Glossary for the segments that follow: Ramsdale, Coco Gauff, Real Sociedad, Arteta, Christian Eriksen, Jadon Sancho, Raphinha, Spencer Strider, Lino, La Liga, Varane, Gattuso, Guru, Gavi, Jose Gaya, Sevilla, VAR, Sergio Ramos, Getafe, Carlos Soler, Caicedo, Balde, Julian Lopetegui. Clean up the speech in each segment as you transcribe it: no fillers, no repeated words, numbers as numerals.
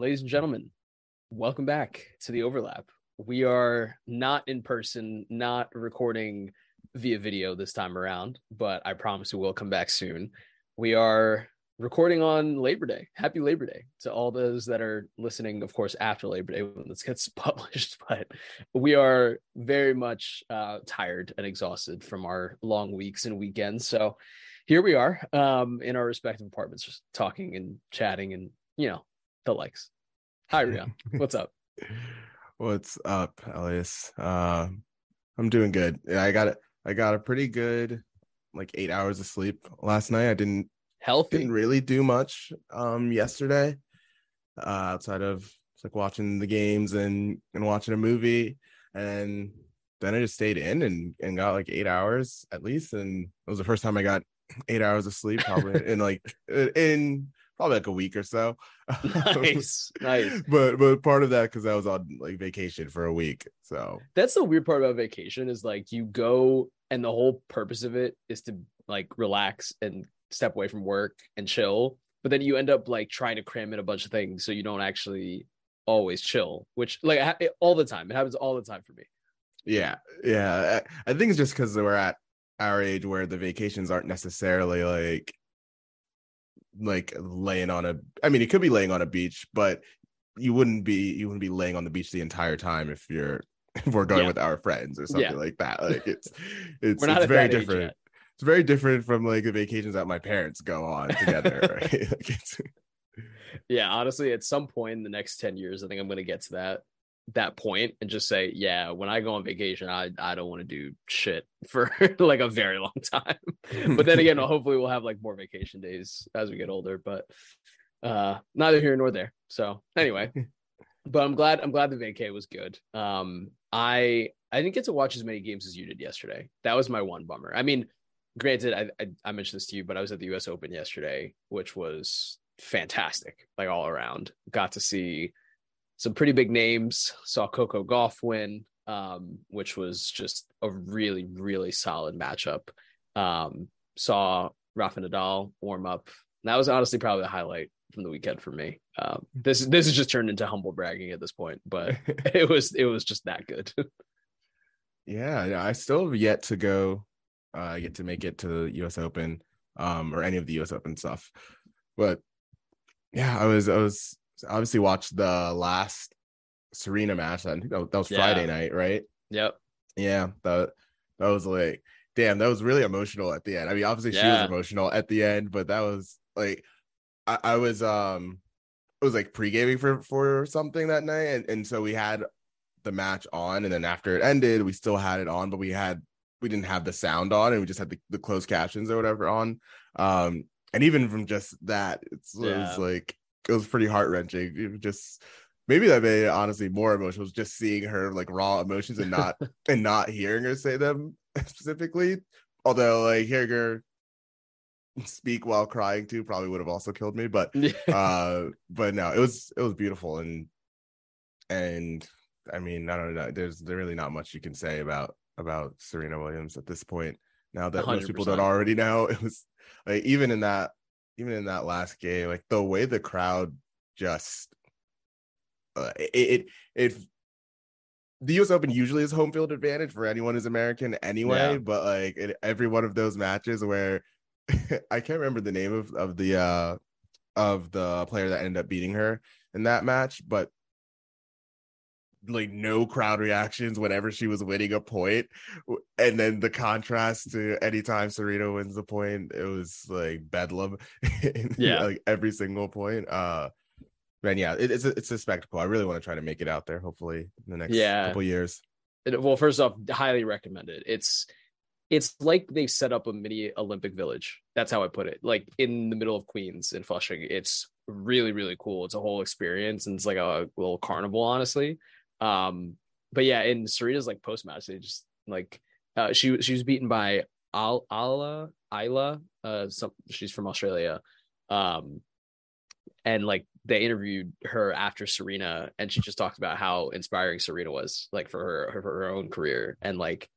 Ladies and gentlemen, welcome back to The Overlap. We are not in person, not recording via video this time around, but I promise we will come back soon. We are recording on Labor Day. Happy Labor Day to all those that are listening, of course, after Labor Day when this gets published. But we are very much tired and exhausted from our long weeks and weekends. So here we are in our respective apartments, just talking and chatting and, you know, the likes. Hi, Rian. What's up? What's up, Elias? I'm doing good. I got a pretty good like 8 hours of sleep last night. I didn't really do much yesterday outside of like watching the games and watching a movie, and then I just stayed in and got like 8 hours at least, and it was the first time I got 8 hours of sleep probably in a week or so. Nice. But part of that because I was on like vacation for a week. So that's the weird part about vacation is like you go and the whole purpose of it is to like relax and step away from work and chill, but then you end up like trying to cram in a bunch of things so you don't actually always chill, which like all the time. It happens all the time for me. Yeah. I think it's just because we're at our age where the vacations aren't necessarily like laying on a, I mean, it could be laying on a beach, but you wouldn't be laying on the beach the entire time if we're going with our friends or something like that. Like it's very different. It's very different from like the vacations that my parents go on together. Right? Like yeah, honestly, at some point in the next 10 years, I think I'm going to get to that point and just say, yeah, when I go on vacation, I don't want to do shit for like a very long time. But then again, hopefully we'll have like more vacation days as we get older, but neither here nor there. So anyway, but I'm glad the vacay was good. I didn't get to watch as many games as you did yesterday. That was my one bummer. I mean, granted, I mentioned this to you, but I was at the US Open yesterday, which was fantastic, like all around. Got to see some pretty big names, saw Coco Gauff win, which was just a really, really solid matchup. Saw Rafa Nadal warm up. That was honestly probably the highlight from the weekend for me. This has just turned into humble bragging at this point, but it was just that good. Yeah, I still have yet to go. I get to make it to the U.S. Open or any of the U.S. Open stuff, but yeah, I was obviously watched the last Serena match. I think that was Friday night, right? Yep. Yeah, that was like, damn, that was really emotional at the end. I mean, obviously she was emotional at the end, but that was like, I was like pre-gaming for something that night, and so we had the match on, and then after it ended, we still had it on, but we didn't have the sound on, and we just had the closed captions or whatever on. And even from just that, it was like, it was pretty heart-wrenching. It was just, maybe that made it honestly more emotional, just seeing her like raw emotions and not and not hearing her say them specifically. Although like hearing her speak while crying too probably would have also killed me. But but no, it was beautiful, and I mean, I don't know, there's really not much you can say about Serena Williams at this point, now that 100%. Most people don't already know. It was like, even in that last game, like the way the crowd just it the US Open usually is home field advantage for anyone who's American anyway, but like in every one of those matches where I can't remember the name of the player that ended up beating her in that match, but like no crowd reactions whenever she was winning a point, and then the contrast to anytime Serena wins the point, it was like bedlam. Like every single point. And yeah, it's a spectacle. I really want to try to make it out there, hopefully in the next couple years. Well, first off, highly recommend it. It's like they've set up a mini Olympic village. That's how I put it. Like in the middle of Queens in Flushing, it's really, really cool. It's a whole experience, and it's like a little carnival, honestly. But yeah, in Serena's like post match, they just like she was beaten by Isla. She's from Australia, and like they interviewed her after Serena, and she just talked about how inspiring Serena was, like for her own career, and like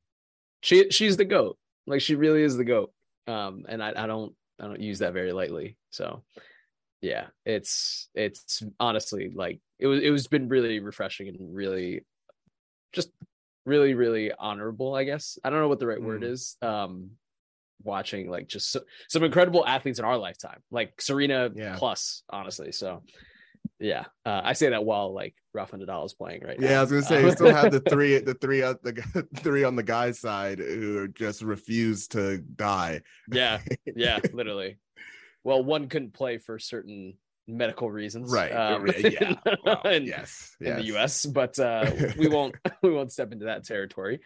she's the GOAT. Like she really is the GOAT. And I don't use that very lightly. So yeah, it's honestly like it was been really refreshing and really just really honorable, I guess. I don't know what the right word is. Watching like just some incredible athletes in our lifetime, like Serena plus, honestly. So yeah, I say that while like Rafa Nadal is playing right now. Yeah, I was gonna say we still have the three on the guy's side who just refuse to die. Yeah, literally. Well, one couldn't play for certain medical reasons, right? Yeah, well, yes, in the U.S., but we won't step into that territory.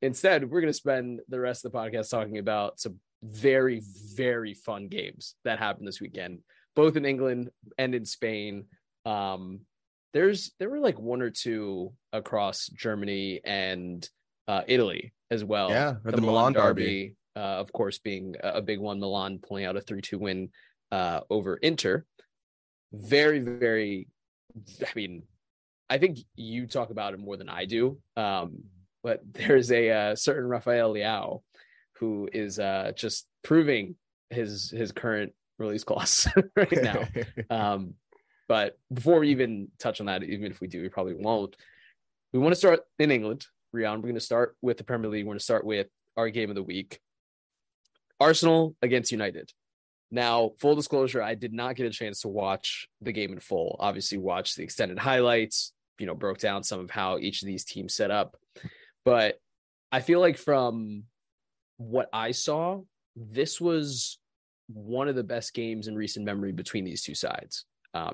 Instead, we're going to spend the rest of the podcast talking about some very, very fun games that happened this weekend, both in England and in Spain. There were like one or two across Germany and Italy as well. Yeah, the Milan derby. Of course, being a big one, Milan pulling out a 3-2 win over Inter. Very, very, I mean, I think you talk about it more than I do, but there's a certain Rafael Leao who is just proving his current release clause right now. But before we even touch on that, even if we do, we probably won't. We want to start in England, Rian. We're going to start with the Premier League. We're going to start with our game of the week. Arsenal against United. Now, full disclosure, I did not get a chance to watch the game in full. Obviously, watched the extended highlights, broke down some of how each of these teams set up. But I feel like from what I saw, this was one of the best games in recent memory between these two sides,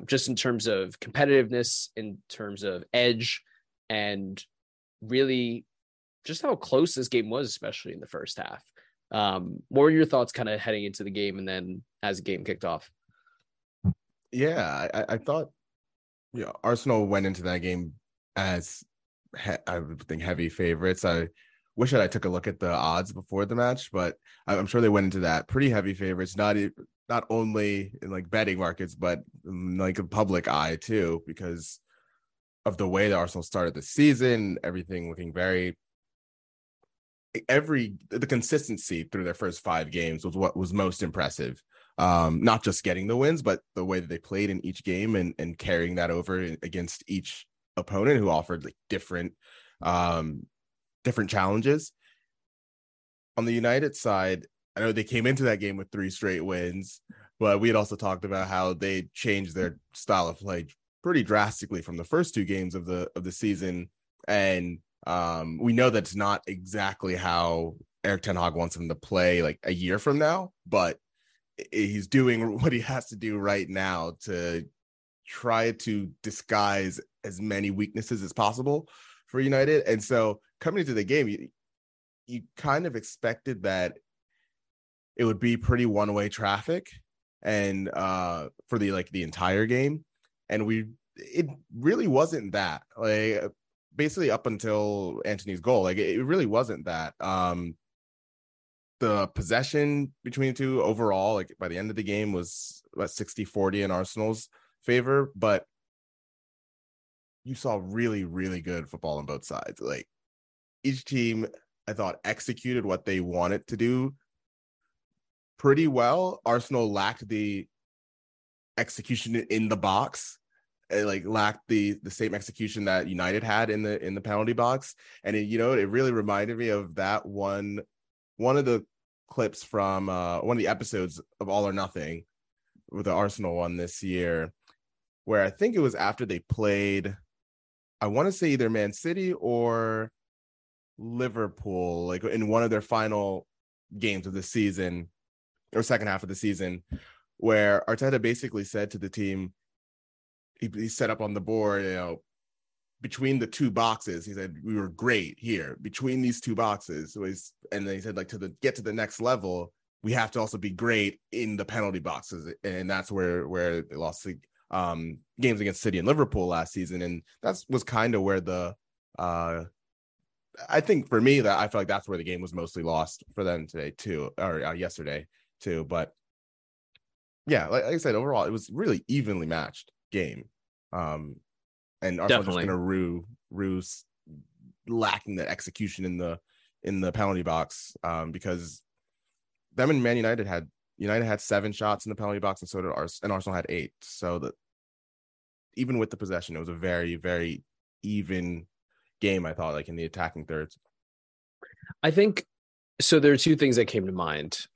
just in terms of competitiveness, in terms of edge, and really just how close this game was, especially in the first half. What were your thoughts kind of heading into the game and then as the game kicked off? Yeah, I thought Arsenal went into that game as I would think heavy favorites. I wish that I took a look at the odds before the match, but I'm sure they went into that pretty heavy favorites, not only in like betting markets, but in like a public eye too, because of the way that Arsenal started the season, everything looking very... the consistency through their first five games was what was most impressive. Not just getting the wins, but the way that they played in each game and carrying that over against each opponent who offered like different challenges. On the United side, I know they came into that game with three straight wins, but we had also talked about how they changed their style of play pretty drastically from the first two games of the season. And we know that's not exactly how Eric Ten Hag wants him to play like a year from now, but he's doing what he has to do right now to try to disguise as many weaknesses as possible for United. And so coming into the game, you kind of expected that it would be pretty one-way traffic and for the entire game. And it really wasn't that. Like, basically up until Antony's goal, like it really wasn't that. The possession between the two overall, like by the end of the game, was about 60-40 in Arsenal's favor, but you saw really, really good football on both sides. Like each team, I thought, executed what they wanted to do pretty well. Arsenal lacked the execution in the box. It like lacked the same execution that United had in the penalty box, and it really reminded me of that one of the clips from one of the episodes of All or Nothing with the Arsenal one this year, where I think it was after they played, I want to say either Man City or Liverpool, like in one of their final games of the season or second half of the season, where Arteta basically said to the team. He set up on the board, between the two boxes. He said, we were great here between these two boxes. And then he said, like, get to the next level, we have to also be great in the penalty boxes. And that's where they lost the games against City and Liverpool last season. And that was kind of where I think for me that I feel like that's where the game was mostly lost for them today too, or yesterday too. But yeah, like I said, overall, it was really evenly matched game, and Arsenal just gonna rue lacking that execution in the penalty box, because them and Man United had United had 7 shots in the penalty box, and so did Arsenal. And Arsenal had 8. So that even with the possession, it was a very, very even game, I thought, like in the attacking thirds. I think so. There are two things that came to mind,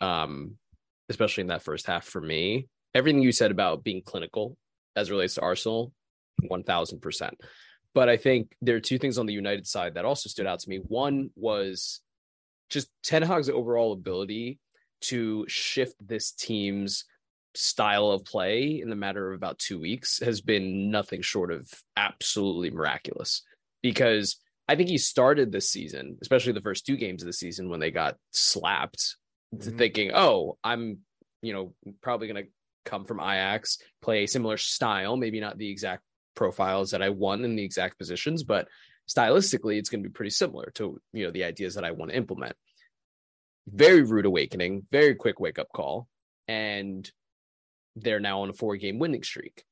especially in that first half for me. Everything you said about being clinical as it relates to Arsenal, 1,000%. But I think there are two things on the United side that also stood out to me. One was just Ten Hag's overall ability to shift this team's style of play in the matter of about 2 weeks has been nothing short of absolutely miraculous, because I think he started this season, especially the first 2 games of the season when they got slapped, thinking, oh, I'm, probably going to come from Ajax, play a similar style, maybe not the exact profiles that I want in the exact positions, but stylistically, it's going to be pretty similar to, the ideas that I want to implement. Very rude awakening, very quick wake up call. And they're now on a 4-game winning streak.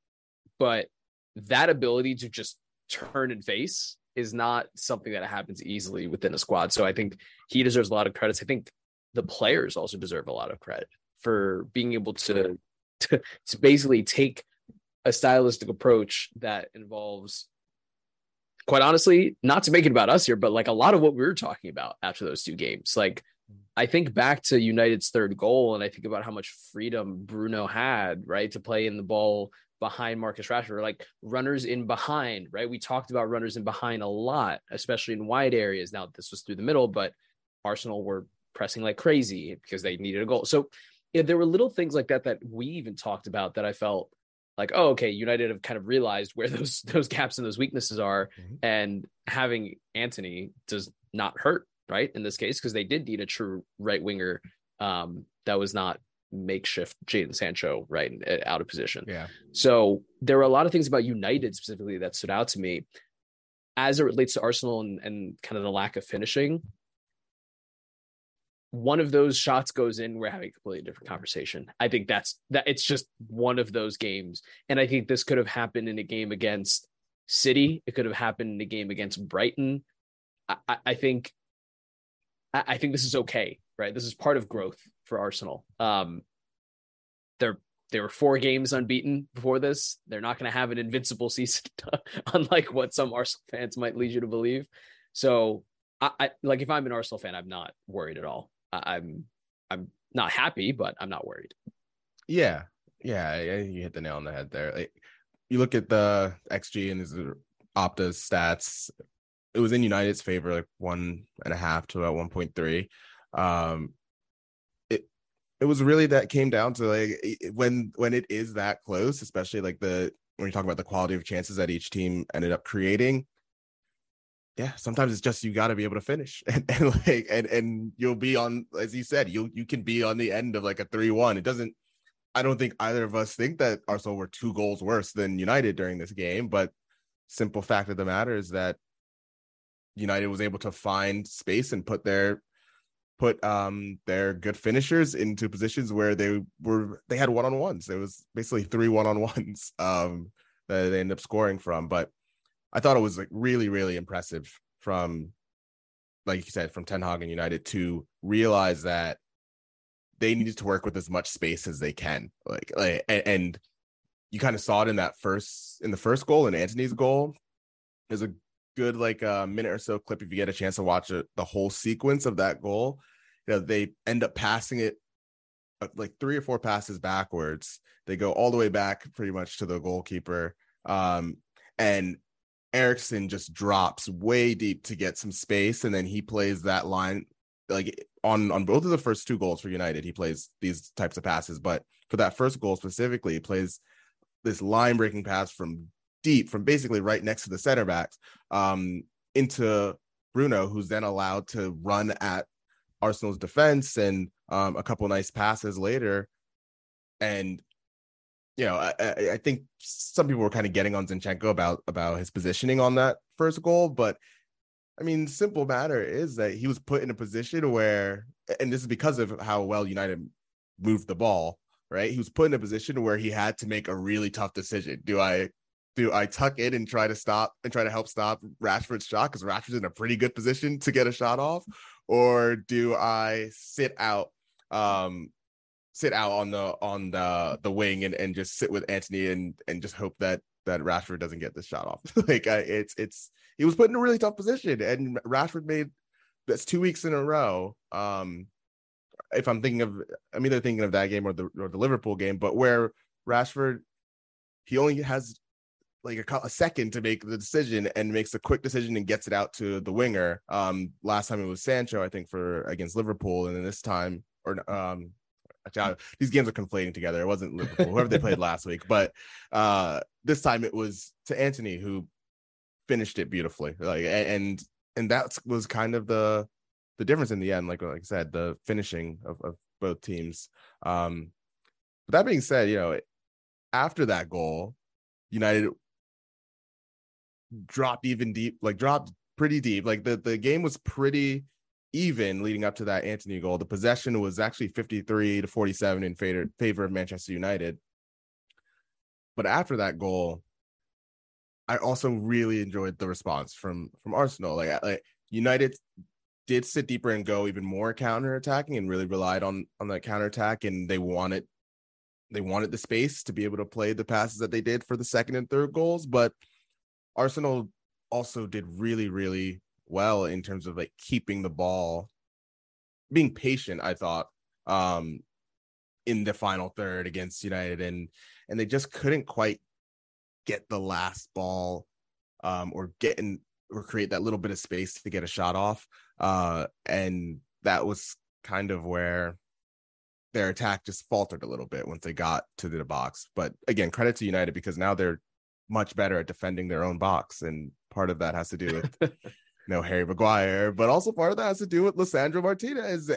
But that ability to just turn and face is not something that happens easily within a squad. So I think he deserves a lot of credits. I think the players also deserve a lot of credit for being able to basically take a stylistic approach that involves, quite honestly, not to make it about us here, but like a lot of what we were talking about after those 2 games. Like, I think back to United's third goal, and I think about how much freedom Bruno had, right, to play in the ball behind Marcus Rashford, like runners in behind, right? We talked about runners in behind a lot, especially in wide areas. Now, this was through the middle, but Arsenal were pressing like crazy because they needed a goal. So there were little things like that we even talked about that I felt like, oh, okay, United have kind of realized where those gaps and those weaknesses are, and having Antony does not hurt, right, in this case, because they did need a true right winger that was not makeshift Jadon Sancho, right, out of position. Yeah. So there were a lot of things about United specifically that stood out to me as it relates to Arsenal and kind of the lack of finishing. One of those shots goes in, we're having a completely different conversation. I think that it's just one of those games. And I think this could have happened in a game against City. It could have happened in a game against Brighton. I think this is okay, right? This is part of growth for Arsenal. They were 4 games unbeaten before this. They're not going to have an invincible season, unlike what some Arsenal fans might lead you to believe. So I like, if I'm an Arsenal fan, I'm not worried at all. I'm not happy, but I'm not worried. Yeah, you hit the nail on the head there. Like, you look at the XG and these Opta's stats. It was in United's favor, like 1.5 to about 1.3. It was really, that came down to like when it is that close, especially like when you talk about the quality of chances that each team ended up creating. Yeah, sometimes it's just you got to be able to finish, and you'll be on, as you said, you can be on the end of like a 3-1. It doesn't. I don't think either of us think that Arsenal were 2 goals worse than United during this game, but simple fact of the matter is that United was able to find space and put their good finishers into positions where they had 1-on-1s. There was basically 3 1-on-1s that they ended up scoring from. But I thought it was like really, really impressive from, like you said, from Ten Hag and United to realize that they needed to work with as much space as they can. And you kind of saw it in the first goal, in Antony's goal. There's a good like a minute or so clip if you get a chance to watch the whole sequence of that goal. They end up passing it like 3 or 4 passes backwards. They go all the way back pretty much to the goalkeeper, and Eriksen just drops way deep to get some space, and then he plays that line like on both of the first 2 goals for United. He plays these types of passes, but for that first goal specifically, he plays this line breaking pass from deep, from basically right next to the center backs, into Bruno, who's then allowed to run at Arsenal's defense, and a couple nice passes later. And I think some people were kind of getting on Zinchenko about his positioning on that first goal, but I mean, simple matter is that he was put in a position where, and this is because of how well United moved the ball, right? He was put in a position where he had to make a really tough decision. Do I tuck in and try to help stop Rashford's shot, because Rashford's in a pretty good position to get a shot off? Or do I sit out sit out on the wing and just sit with Antony and just hope that Rashford doesn't get this shot off. Like he was put in a really tough position, and Rashford made that's 2 weeks in a row. If I'm thinking of, I'm either thinking of that game or the Liverpool game, but where Rashford, he only has like a second to make the decision and makes a quick decision and gets it out to the winger. Last time it was Sancho, I think, for against Liverpool, and then this time these games are conflating together. It wasn't Liverpool, whoever they played last week, but this time it was to Antony, who finished it beautifully. Like and that was kind of the difference in the end. Like I said, the finishing of both teams. But that being said, after that goal, United dropped pretty deep. Like the game was pretty even leading up to that Antony goal. The possession was actually 53-47 in favor of Manchester United. But after that goal, I also really enjoyed the response from Arsenal. Like United did sit deeper and go even more counterattacking and really relied on that counterattack, and they wanted the space to be able to play the passes that they did for the second and third goals. But Arsenal also did really, really well in terms of like keeping the ball, being patient, I thought, in the final third against United, and they just couldn't quite get the last ball or create that little bit of space to get a shot off. And that was kind of where their attack just faltered a little bit once they got to the box. But again, credit to United, because now they're much better at defending their own box. And part of that has to do with Harry Maguire, but also part of that has to do with Lisandro Martinez,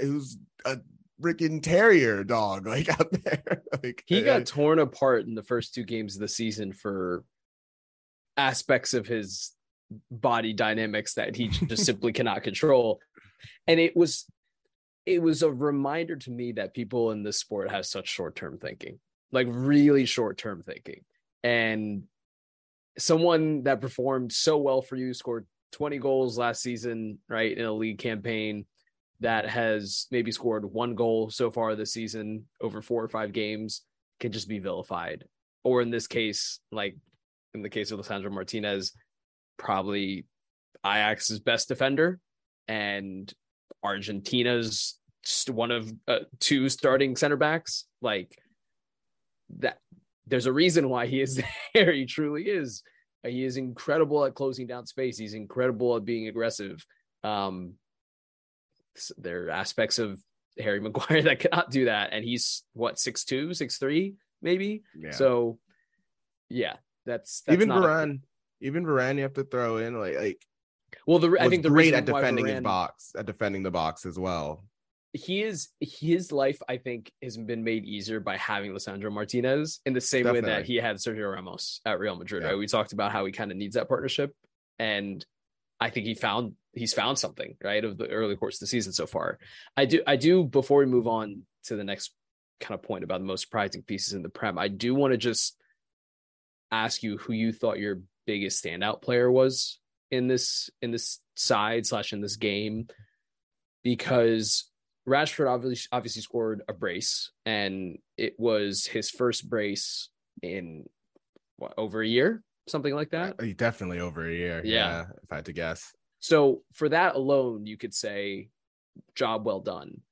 who's a freaking terrier dog, like out there. Like, he got torn apart in the first two games of the season for aspects of his body dynamics that he just simply cannot control. And it was a reminder to me that people in this sport have such short-term thinking, like really short-term thinking. And someone that performed so well for you, scored 20 goals last season, right, in a league campaign, that has maybe scored one goal so far this season over 4 or 5 games, can just be vilified. Or in this case, like in the case of Lisandro Martinez, probably Ajax's best defender and Argentina's one of 2 starting center backs. Like that, there's a reason why he is there. He truly is. He is incredible at closing down space. He's incredible at being aggressive. There are aspects of Harry Maguire that cannot do that, and he's 6'2", 6'3", maybe. Yeah. So, yeah, that's even Varane. Even Varane, you have to throw in like. Well, I think the great at defending his box, at defending the box as well. His life, I think, has been made easier by having Lisandro Martinez in the same way that he had Sergio Ramos at Real Madrid. Yeah. Right? We talked about how he kind of needs that partnership, and I think he's found something, right, of the early course of the season so far. I do. Before we move on to the next kind of point about the most surprising pieces in the Prem, I do want to just ask you who you thought your biggest standout player was in this side / in this game, because Rashford obviously scored a brace, and it was his first brace in over a year, something like that. Definitely over a year. Yeah. If I had to guess. So for that alone, you could say job well done.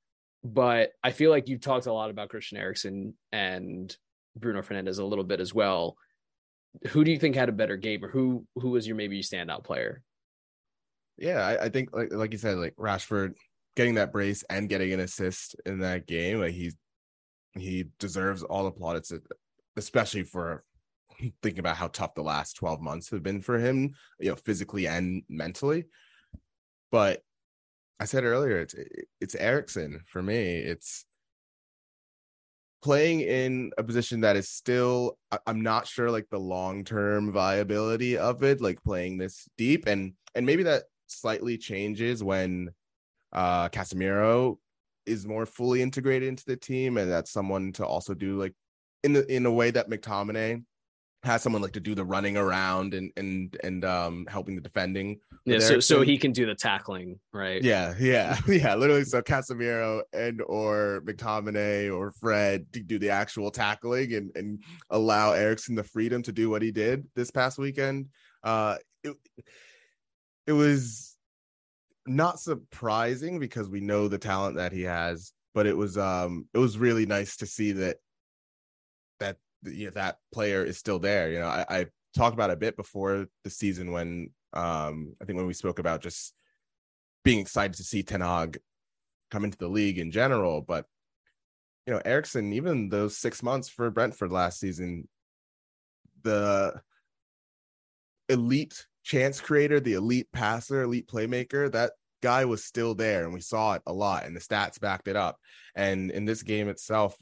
But I feel like you've talked a lot about Christian Eriksen and Bruno Fernandes a little bit as well. Who do you think had a better game, or who was your maybe standout player? Yeah, I think like you said, like Rashford getting that brace and getting an assist in that game, like he deserves all the plaudits, especially for thinking about how tough the last 12 months have been for him, physically and mentally. But I said earlier, it's Eriksen for me. It's playing in a position that is still, I'm not sure like the long-term viability of it, like playing this deep, and maybe that slightly changes when Casemiro is more fully integrated into the team, and that's someone to also do like in a way that McTominay has someone like to do the running around and helping the defending. Yeah, so he can do the tackling, right? Yeah. Literally, so Casemiro and or McTominay or Fred to do the actual tackling and allow Eriksen the freedom to do what he did this past weekend. It was not surprising because we know the talent that he has, but it was really nice to see that. You know, that player is still there. You know, I talked about it a bit before the season when I think when we spoke about just being excited to see Ten Hag come into the league in general. But, you know, Eriksen, even those 6 months for Brentford last season, the elite chance creator, the elite passer, elite playmaker, that guy was still there. And we saw it a lot and the stats backed it up. And in this game itself,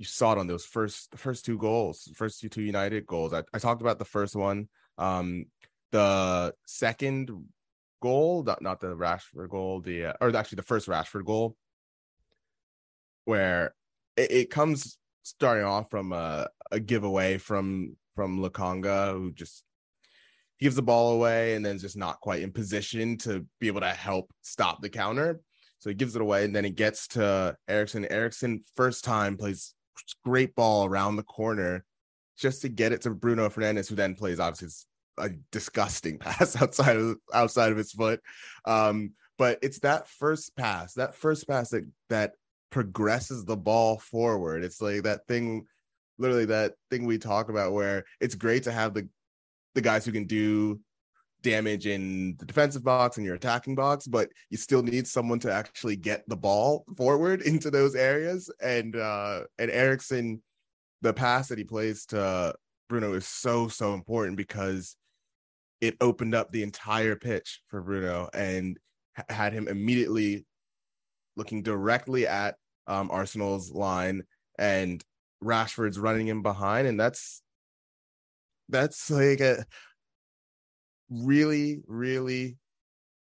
you saw it on those first two goals, first two United goals. I talked about the first one. The second goal, not the Rashford goal, or actually the first Rashford goal, where it comes starting off from a giveaway from Lokonga, who just gives the ball away and then is just not quite in position to be able to help stop the counter. So he gives it away, and then it gets to Eriksen. Eriksen, first time, plays great ball around the corner just to get it to Bruno Fernandes, who then plays obviously a disgusting pass outside of his foot. But it's that first pass that progresses the ball forward. It's like that thing we talk about where it's great to have the guys who can do damage in the defensive box and your attacking box, but you still need someone to actually get the ball forward into those areas. And Eriksen, the pass that he plays to Bruno is so important because it opened up the entire pitch for Bruno and had him immediately looking directly at Arsenal's line, and Rashford's running him behind. And that's like a really, really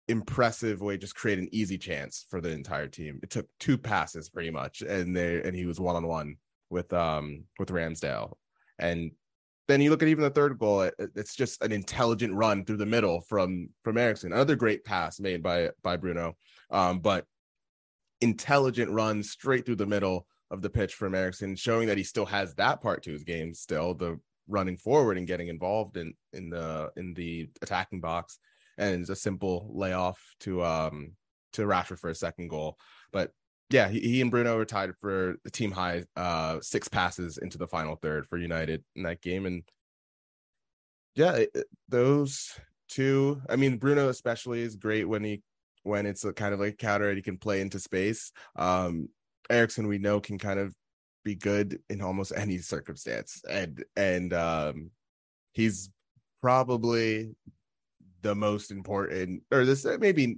impressive way, just create an easy chance for the entire team. It took two passes pretty much, and he was one-on-one with Ramsdale. And then you look at even the third goal, it's just an intelligent run through the middle from Eriksen. Another great pass made by Bruno, but intelligent run straight through the middle of the pitch from Eriksen, showing that he still has that part to his game still, the running forward and getting involved in the attacking box. And it's a simple layoff to Rashford for a second goal. But yeah, he and Bruno were tied for the team high six passes into the final third for United in that game. And yeah, those two, I mean, Bruno especially is great when it's a kind of like a counter and he can play into space. Eriksen, we know, can kind of be good in almost any circumstance, and he's probably the most important, or this maybe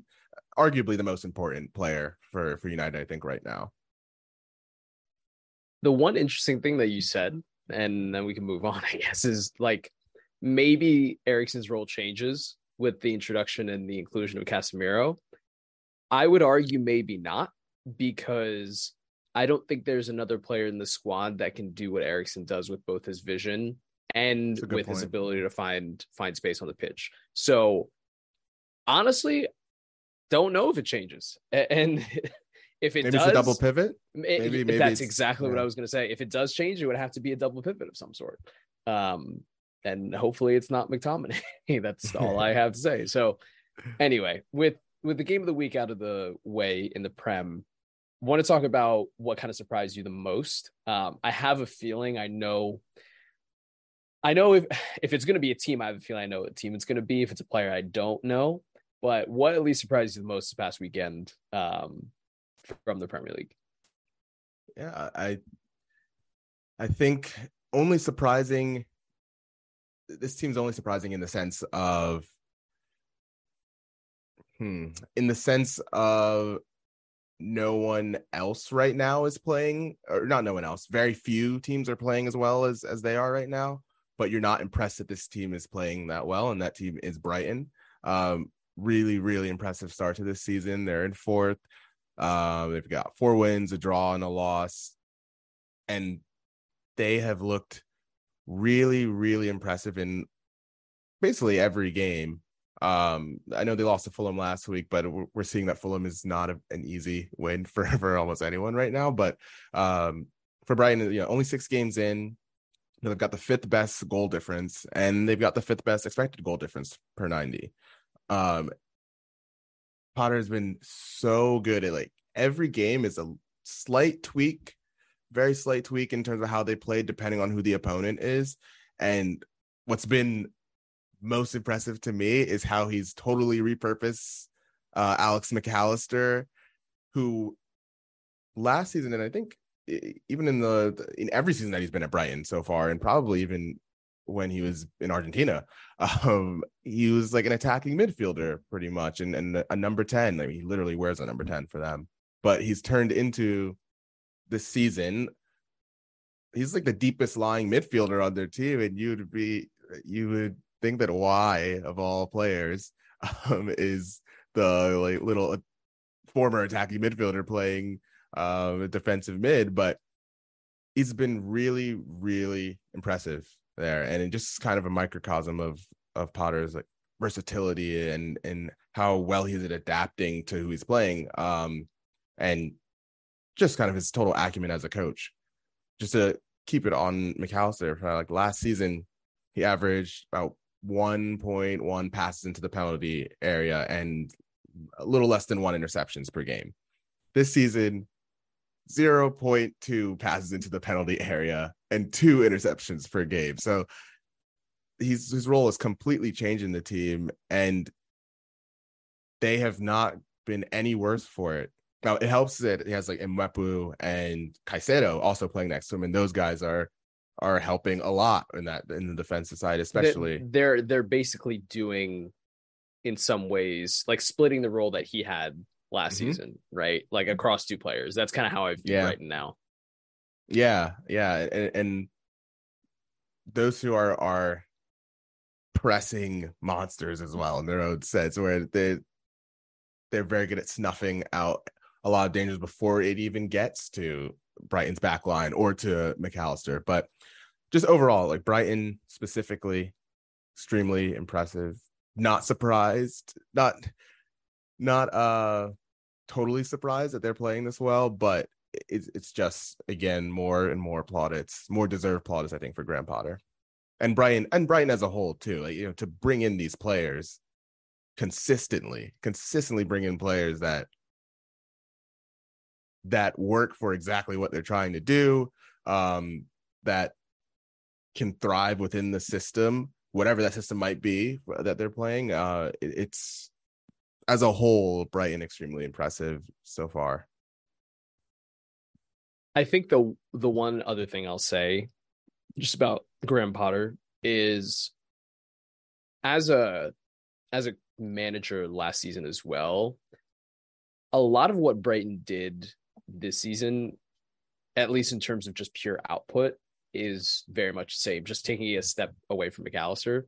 arguably the most important player for United, I think, right now. The one interesting thing that you said, and then we can move on, I guess, is like maybe Eriksen's role changes with the introduction and the inclusion of Casemiro. I would argue maybe not, because I don't think there's another player in the squad that can do what Eriksen does with both his vision and with his ability to find space on the pitch. So honestly, don't know if it changes. And if it does, it's a double pivot. Maybe that's exactly what I was going to say. If it does change, it would have to be a double pivot of some sort. And hopefully it's not McTominay. That's all I have to say. So anyway, with the game of the week out of the way in the Prem, want to talk about what kind of surprised you the most. I have a feeling I know if it's going to be a team, I have a feeling I know what team it's going to be. If it's a player, I don't know. But what at least surprised you the most this past weekend from the Premier League? Yeah, I think only surprising, this team's only surprising in the sense of no one else right now is playing, or not no one else, very few teams are playing as well as they are right now, but you're not impressed that this team is playing that well, and that team is Brighton. Really, really impressive start to this season. They're in fourth. They've got 4 wins, a draw, and a loss, and they have looked really, really impressive in basically every game. I know they lost to Fulham last week, but we're seeing that Fulham is not an easy win for almost anyone right now. But for Brighton, you know, only 6 games in, they've got the 5th best goal difference, and they've got the 5th best expected goal difference per 90. Potter has been so good at, like, every game is a slight tweak, very slight tweak in terms of how they play, depending on who the opponent is. And what's been most impressive to me is how he's totally repurposed Alex Mac Allister, who last season, and I think even in every season that he's been at Brighton so far, and probably even when he was in Argentina, he was like an attacking midfielder pretty much, and a number 10. I mean, he literally wears a number 10 for them. But he's turned into this season, he's like the deepest lying midfielder on their team, and you would think that Y of all players is the like little former attacking midfielder playing a defensive mid, but he's been really, really impressive there, and it just kind of a microcosm of Potter's like versatility and how well he's at adapting to who he's playing, and just kind of his total acumen as a coach. Just to keep it on Mac Allister, like last season, he averaged about 1.1 passes into the penalty area and a little less than 1 interceptions per game. This season, 0.2 passes into the penalty area and 2 interceptions per game. So his role is completely changing the team, and they have not been any worse for it. Now, it helps that he has like Mwepu and Caicedo also playing next to him, and those guys are helping a lot in the defensive side, especially. They're basically doing, in some ways, like splitting the role that he had last season, right? Like across 2 players. That's kind of how I view right now. Yeah, and those who are pressing monsters as well in their own sets, where they're very good at snuffing out a lot of dangers before it even gets to Brighton's back line or to Mac Allister. But just overall, like Brighton specifically, extremely impressive. Not surprised, not totally surprised that they're playing this well, but it's just, again, more and more plaudits, more deserved plaudits, I think, for Graham Potter and Brighton as a whole too. Like, you know, to bring in these players consistently, bring in players that work for exactly what they're trying to do, that can thrive within the system, whatever that system might be that they're playing. It's as a whole, Brighton extremely impressive so far. I think the one other thing I'll say just about Graham Potter is, as a manager last season as well, a lot of what Brighton did this season, at least in terms of just pure output, is very much the same. Just taking a step away from Mac Allister.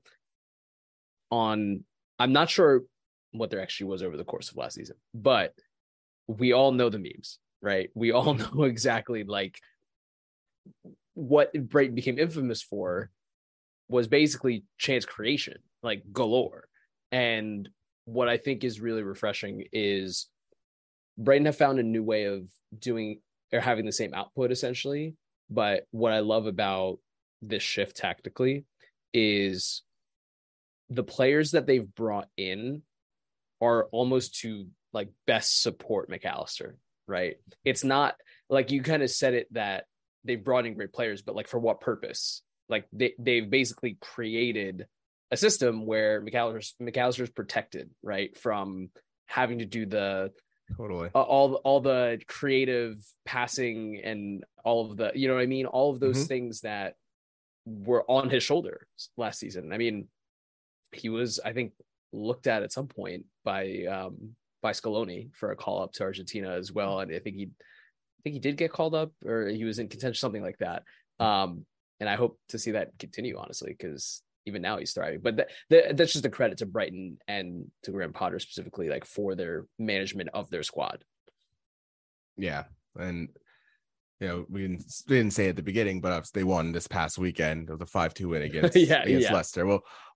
I'm not sure what there actually was over the course of last season, but we all know the memes, right? We all know exactly like what Brighton became infamous for was basically chance creation, like galore. And what I think is really refreshing is Brighton have found a new way of doing or having the same output essentially. But what I love about this shift tactically is the players that they've brought in are almost to like best support Mac Allister, right? It's not like you kind of said it that they've brought in great players, but like for what purpose? Like they've basically created a system where Mac Allister is protected, right, from having to do the totally all the creative passing and all of the, you know what I mean, all of those things that were on his shoulders last season. I mean, he was, I think, looked at some point by Scaloni for a call up to Argentina as well, and I think he did get called up, or he was in contention, something like that. And I hope to see that continue, honestly, because even now he's thriving. But that's just a credit to Brighton and to Graham Potter specifically, like for their management of their squad. Yeah, and you know, we didn't say at the beginning, but they won this past weekend. It was a 5-2 win against against Leicester.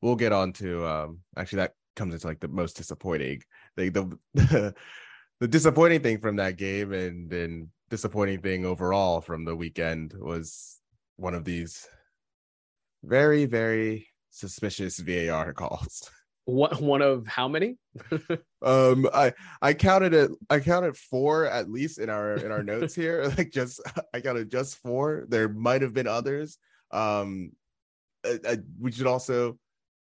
We'll get on to actually that comes into like the most disappointing thing, the disappointing thing from that game, and then disappointing thing overall from the weekend was one of these very, very suspicious VAR calls. What, one of how many? I counted four at least in our notes here. I counted just four. There might have been others. We should also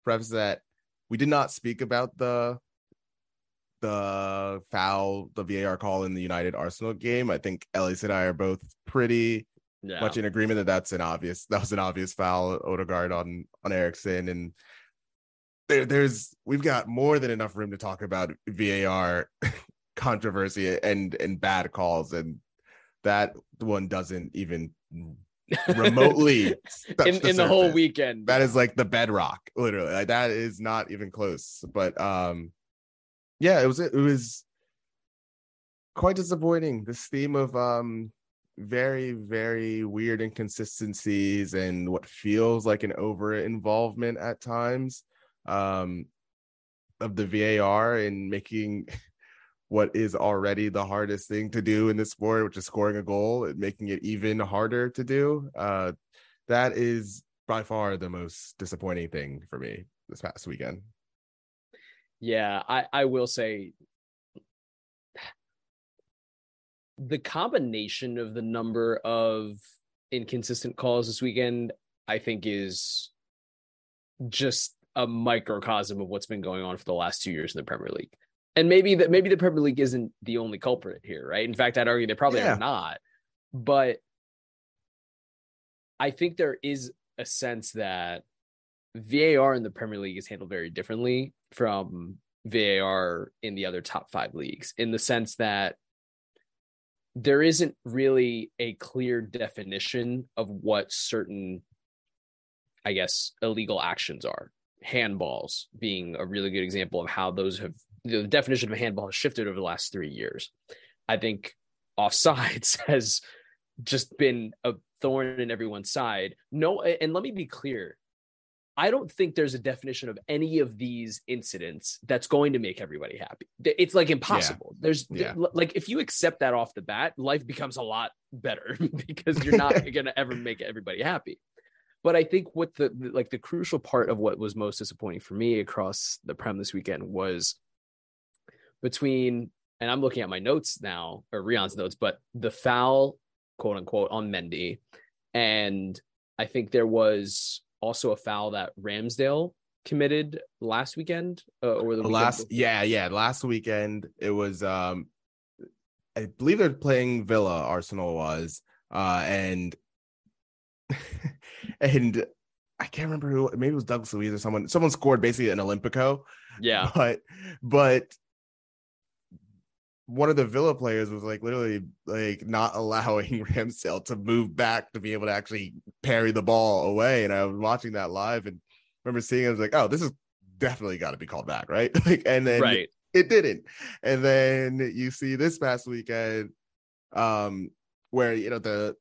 preface that we did not speak about the foul, the VAR call in the United Arsenal game. I think Ellis and I are both pretty much in agreement that was an obvious foul, Odegaard on Eriksen, and we've got more than enough room to talk about VAR controversy and bad calls, and that one doesn't even remotely in the whole weekend. That is like the bedrock, literally. Like, that is not even close. But it was quite disappointing. This theme of very, very weird inconsistencies and what feels like an over involvement at times of the VAR, and making what is already the hardest thing to do in this sport, which is scoring a goal, and making it even harder to do. That is by far the most disappointing thing for me this past weekend. Yeah, I will say the combination of the number of inconsistent calls this weekend, I think, is just a microcosm of what's been going on for the last 2 years in the Premier League. And maybe the Premier League isn't the only culprit here, right? In fact, I'd argue they probably are not. But I think there is a sense that VAR in the Premier League is handled very differently from VAR in the other top five leagues, in the sense that there isn't really a clear definition of what certain, I guess, illegal actions are. Handballs being a really good example of how those have, the definition of a handball has shifted over the last 3 years. I think offsides has just been a thorn in everyone's side. No, and let me be clear, I don't think there's a definition of any of these incidents that's going to make everybody happy. It's like impossible. Yeah. Like, if you accept that off the bat, life becomes a lot better because you're not going to ever make everybody happy. But I think what the crucial part of what was most disappointing for me across the Prem this weekend was between, and I'm looking at my notes now, or Rian's notes, but the foul, quote unquote, on Mendy. And I think there was also a foul that Ramsdale committed last weekend last weekend. It was, I believe they're playing Villa, Arsenal was, and I can't remember who, maybe it was Douglas Luiz or someone scored basically an Olympico. Yeah. But one of the Villa players was like literally like not allowing Ramsdale to move back to be able to actually parry the ball away. And I was watching that live and remember seeing it, I was like, oh, this is definitely got to be called back. Right. Like, and then it didn't. And then you see this past weekend where, you know, the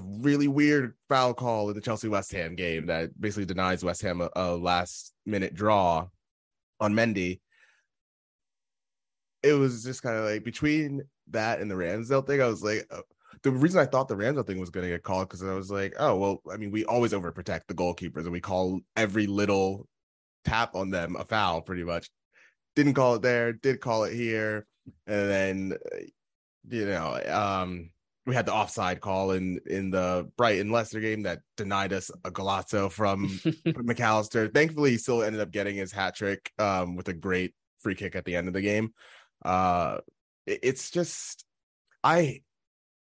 really weird foul call in the Chelsea-West Ham game that basically denies West Ham a last-minute draw on Mendy. It was just kind of like between that and the Ramsdale thing, I was like, the reason I thought the Ramsdale thing was going to get called, because I was like, oh, well, I mean, we always overprotect the goalkeepers and we call every little tap on them a foul pretty much. Didn't call it there, did call it here. And then, you know, we had the offside call in the Brighton-Leicester game that denied us a Golazo from McAllister. Thankfully, he still ended up getting his hat trick with a great free kick at the end of the game. It's just, I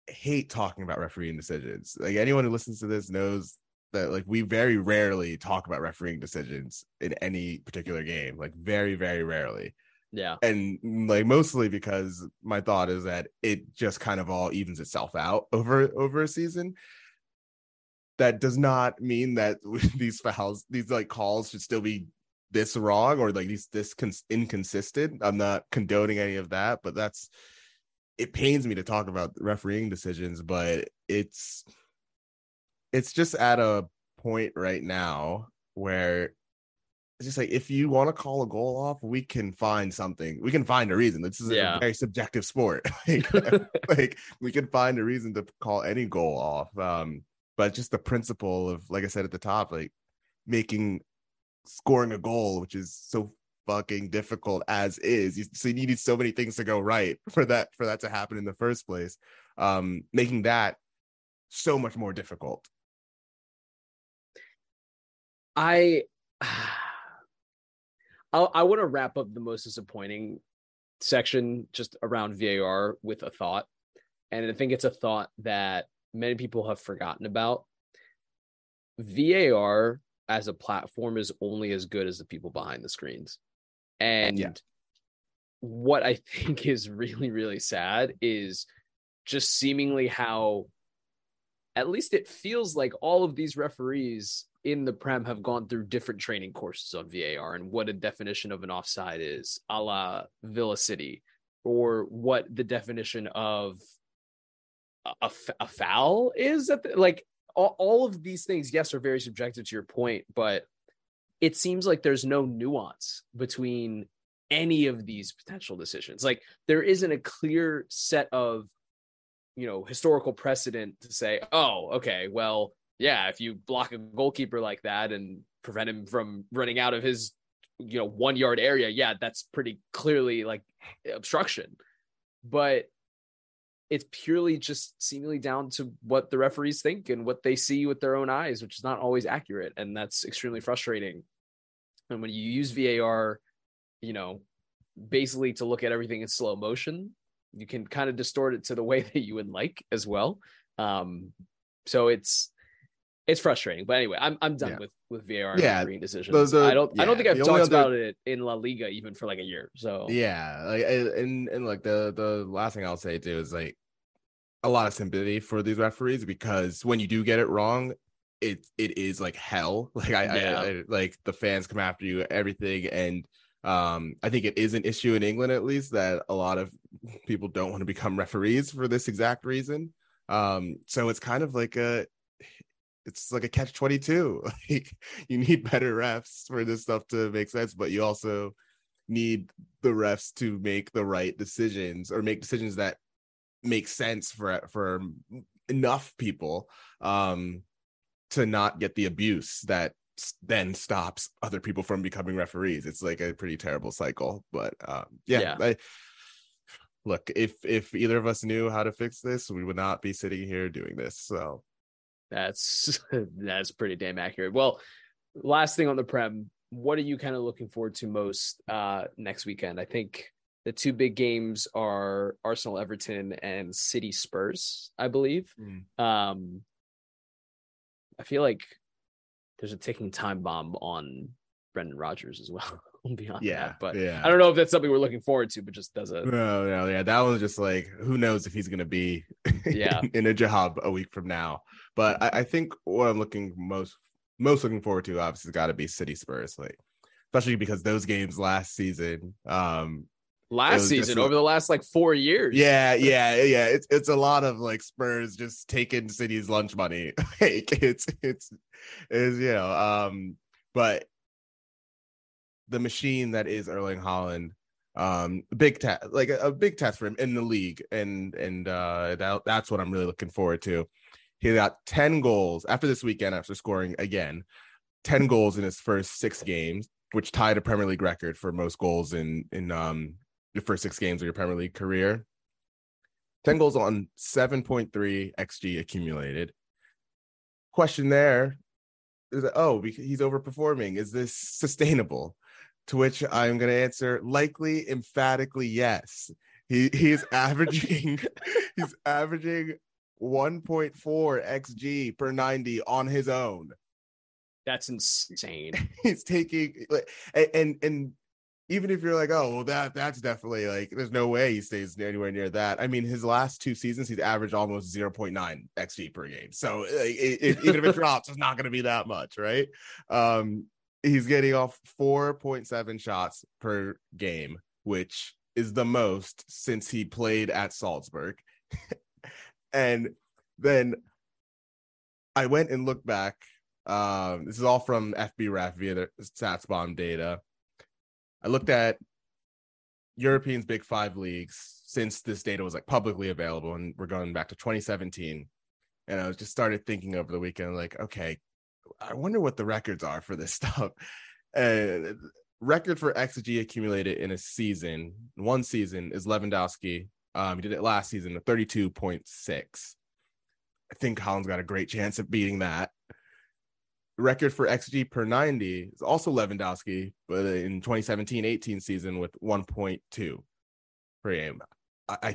hate talking about refereeing decisions. Like, anyone who listens to this knows that, like, we very rarely talk about refereeing decisions in any particular game. Like, very, very rarely. Yeah. And like mostly because my thought is that it just kind of all evens itself out over a season. That does not mean that these fouls, these like calls should still be this wrong or like these this inconsistent. I'm not condoning any of that, but that's it pains me to talk about refereeing decisions, but it's just at a point right now where it's just like, if you want to call a goal off, we can find something. We can find a reason. This is a very subjective sport. like we can find a reason to call any goal off. But just the principle of, like I said at the top, like scoring a goal, which is so fucking difficult as is. So you needed so many things to go right for that to happen in the first place. Making that so much more difficult. I want to wrap up the most disappointing section just around VAR with a thought. And I think it's a thought that many people have forgotten about. VAR as a platform is only as good as the people behind the screens. And what I think is really, really sad is just seemingly how, at least it feels like, all of these referees in the Prem have gone through different training courses on VAR and what a definition of an offside is, a la Villa City, or what the definition of a foul is. Like all of these things, yes, are very subjective to your point, but it seems like there's no nuance between any of these potential decisions. Like there isn't a clear set of, historical precedent to say, oh, okay, well, yeah, if you block a goalkeeper like that and prevent him from running out of his, 1 yard area, yeah, that's pretty clearly like obstruction. But it's purely just seemingly down to what the referees think and what they see with their own eyes, which is not always accurate. And that's extremely frustrating. And when you use VAR, basically to look at everything in slow motion, you can kind of distort it to the way that you would like as well. So it's frustrating, but anyway, I'm done with VAR and refereeing decisions. I don't think I've talked about it in La Liga even for like a year. So like the last thing I'll say too is like a lot of sympathy for these referees, because when you do get it wrong, it is like hell. Like I like the fans come after you, everything, and I think it is an issue in England at least that a lot of people don't want to become referees for this exact reason. So it's kind of like a catch-22. Like you need better refs for this stuff to make sense, but you also need the refs to make the right decisions or make decisions that make sense for enough people to not get the abuse that then stops other people from becoming referees. It's like a pretty terrible cycle, but look, if either of us knew how to fix this, we would not be sitting here doing this. So That's pretty damn accurate. Well, last thing on the Prem, what are you kind of looking forward to most next weekend? I think the two big games are Arsenal, Everton, and City Spurs, I believe. I feel like there's a ticking time bomb on Brendan Rodgers as well. Beyond that, but I don't know if that's something we're looking forward to, but just doesn't. That was just like, who knows if he's gonna be in a job a week from now. But I think what I'm looking most looking forward to obviously has got to be City Spurs, like especially because those games last season, over the last like 4 years, it's a lot of like Spurs just taking City's lunch money. Like it's but the machine that is Erling Haaland, a big test for him in the league, and that's what I'm really looking forward to. He got 10 goals after this weekend after scoring again, 10 goals in his first 6 games, which tied a Premier League record for most goals in your first 6 games of your Premier League career. 10 goals on 7.3 xG accumulated. Question there is, he's overperforming. Is this sustainable? To which I'm going to answer likely, emphatically, yes. He's averaging 1.4 xG per 90 on his own. That's insane. He's taking and even if you're like, oh, well, that's definitely like, there's no way he stays anywhere near that. I mean, his last 2 seasons, he's averaged almost 0.9 xG per game. So even if it drops, it's not going to be that much, right? He's getting off 4.7 shots per game, which is the most since he played at Salzburg. And then I went and looked back. This is all from FBref via the StatsBomb data. I looked at Europeans' Big Five leagues since this data was like publicly available, and we're going back to 2017. And I just started thinking over the weekend, like, okay, I wonder what the records are for this stuff. Record for XG accumulated in a season, one season, is Lewandowski. He did it last season at 32.6. I think Haaland's got a great chance of beating that. Record for XG per 90 is also Lewandowski, but in 2017-18 season with 1.2 per game. I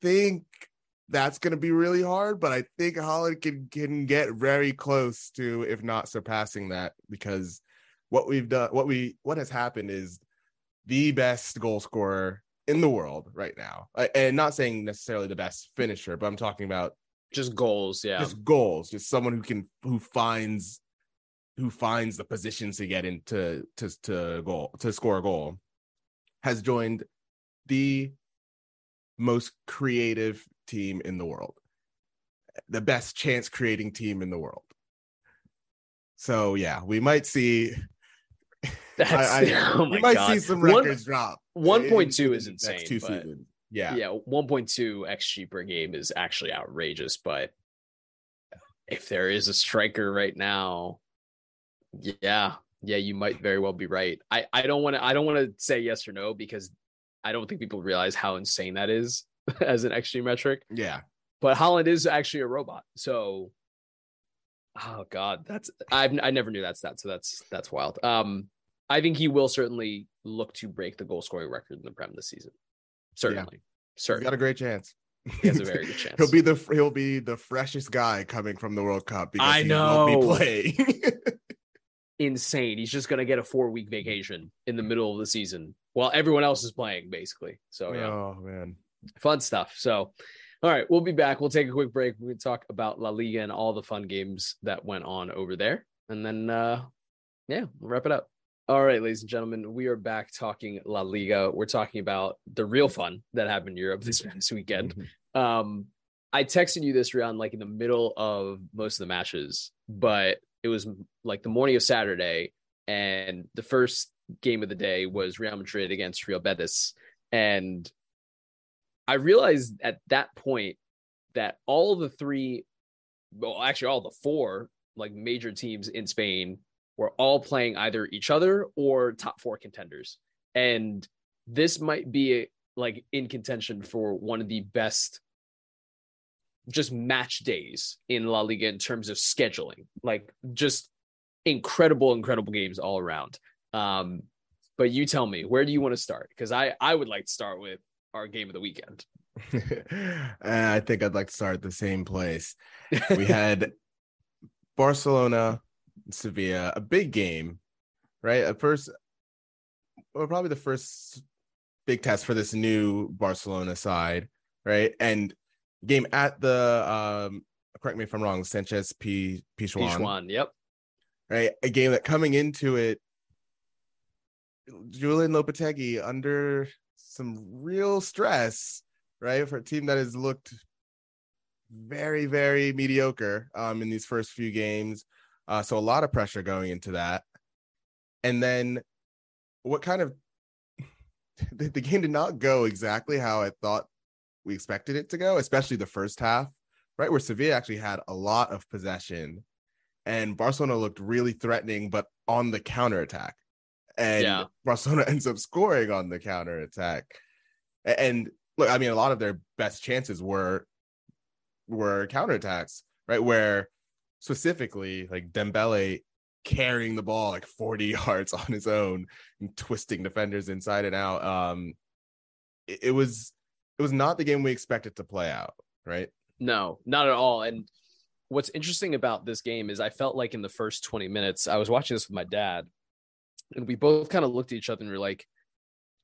think that's going to be really hard, but I think Haaland can get very close to, if not surpassing that, because what has happened is the best goal scorer in the world right now, and not saying necessarily the best finisher, but I'm talking about just goals. Yeah, just goals, just someone who finds the positions to get into to score a goal, has joined the most creative team in the world, the best chance creating team in the world. So yeah, we might see see some records drop. 1.2 is insane. Next two seasons. Yeah, 1.2 XG per game is actually outrageous, but if there is a striker right now, yeah, you might very well be right. I don't want to say yes or no, because I don't think people realize how insane that is as an XG metric. Yeah. But Haaland is actually a robot. So, oh God, I never knew that stat. So that's wild. I think he will certainly look to break the goal scoring record in the Prem this season. Certainly. He's got a great chance. He has a very good chance. He'll be the freshest guy coming from the World Cup, because he won't be playing. Insane. He's just gonna get a 4-week vacation in the middle of the season while everyone else is playing, basically. So yeah. Oh man. Fun stuff. So all right, we'll be back. We'll take a quick break. We can talk about La Liga and all the fun games that went on over there. And then we'll wrap it up. All right, ladies and gentlemen, we are back talking La Liga. We're talking about the real fun that happened in Europe this past weekend. Mm-hmm. I texted you this, Rian, like in the middle of most of the matches, but it was like the morning of Saturday, and the first game of the day was Real Madrid against Real Betis. And I realized at that point that all the four like major teams in Spain were all playing either each other or top four contenders. And this might be like in contention for one of the best just match days in La Liga in terms of scheduling, like just incredible games all around. But you tell me, where do you want to start? Because I would like to start with our game of the weekend. I think I'd like to start at the same place. We had Barcelona, Sevilla, a big game, right? Probably the first big test for this new Barcelona side, right? And game at the correct me if I'm wrong, Sanchez Pizjuan. Yep. Right, a game that coming into it, Julian Lopetegui under some real stress, right, for a team that has looked very, very mediocre in these first few games. So a lot of pressure going into that. And then the game did not go exactly how I thought we expected it to go, especially the first half, right, where Sevilla actually had a lot of possession and Barcelona looked really threatening, but on the counterattack. And yeah, Barcelona ends up scoring on the counterattack. And look, I mean, a lot of their best chances were counterattacks, right, where specifically like Dembele carrying the ball like 40 yards on his own and twisting defenders inside and out. It was not the game we expected to play out, right? No, not at all. And what's interesting about this game is I felt like in the first 20 minutes, I was watching this with my dad, and we both kind of looked at each other and we were like,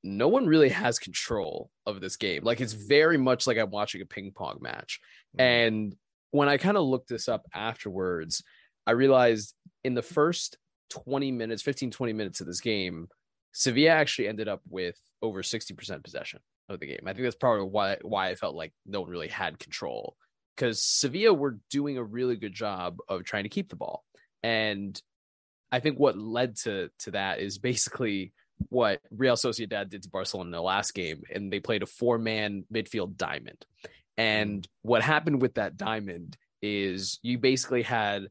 no one really has control of this game. Like, it's very much like I'm watching a ping pong match. Mm-hmm. And when I kind of looked this up afterwards, I realized in the first 20 minutes, 15, 20 minutes of this game, Sevilla actually ended up with over 60% possession of the game. I think that's probably why I felt like no one really had control, because Sevilla were doing a really good job of trying to keep the ball. And I think what led to that is basically what Real Sociedad did to Barcelona in the last game. And they played a 4-man midfield diamond. And what happened with that diamond is you basically had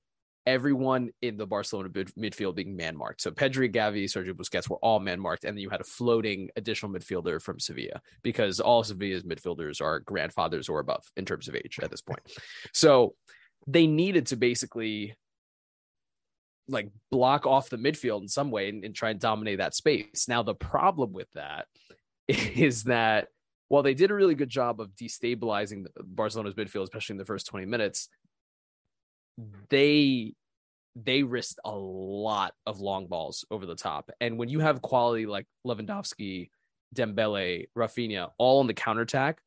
everyone in the Barcelona midfield being man-marked. So Pedri, Gavi, Sergio Busquets were all man-marked, and then you had a floating additional midfielder from Sevilla, because all Sevilla's midfielders are grandfathers or above in terms of age at this point. So they needed to basically like block off the midfield in some way and try and dominate that space. Now, the problem with that is that while they did a really good job of destabilizing Barcelona's midfield, especially in the first 20 minutes, they risked a lot of long balls over the top. And when you have quality like Lewandowski, Dembélé, Raphinha, all on the counterattack,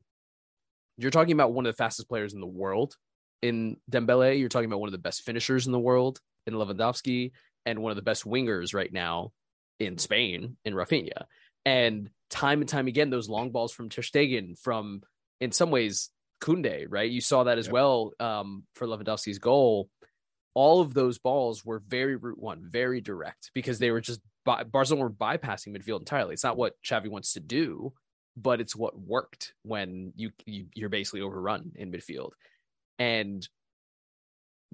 you're talking about one of the fastest players in the world in Dembélé. You're talking about one of the best finishers in the world in Lewandowski, and one of the best wingers right now in Spain in Raphinha. And time again, those long balls from Ter Stegen, from, in some ways, Koundé, right? You saw that as well for Lewandowski's goal. All of those balls were very route one, very direct, because they were just Barcelona were bypassing midfield entirely. It's not what Xavi wants to do, but it's what worked when you're basically overrun in midfield. And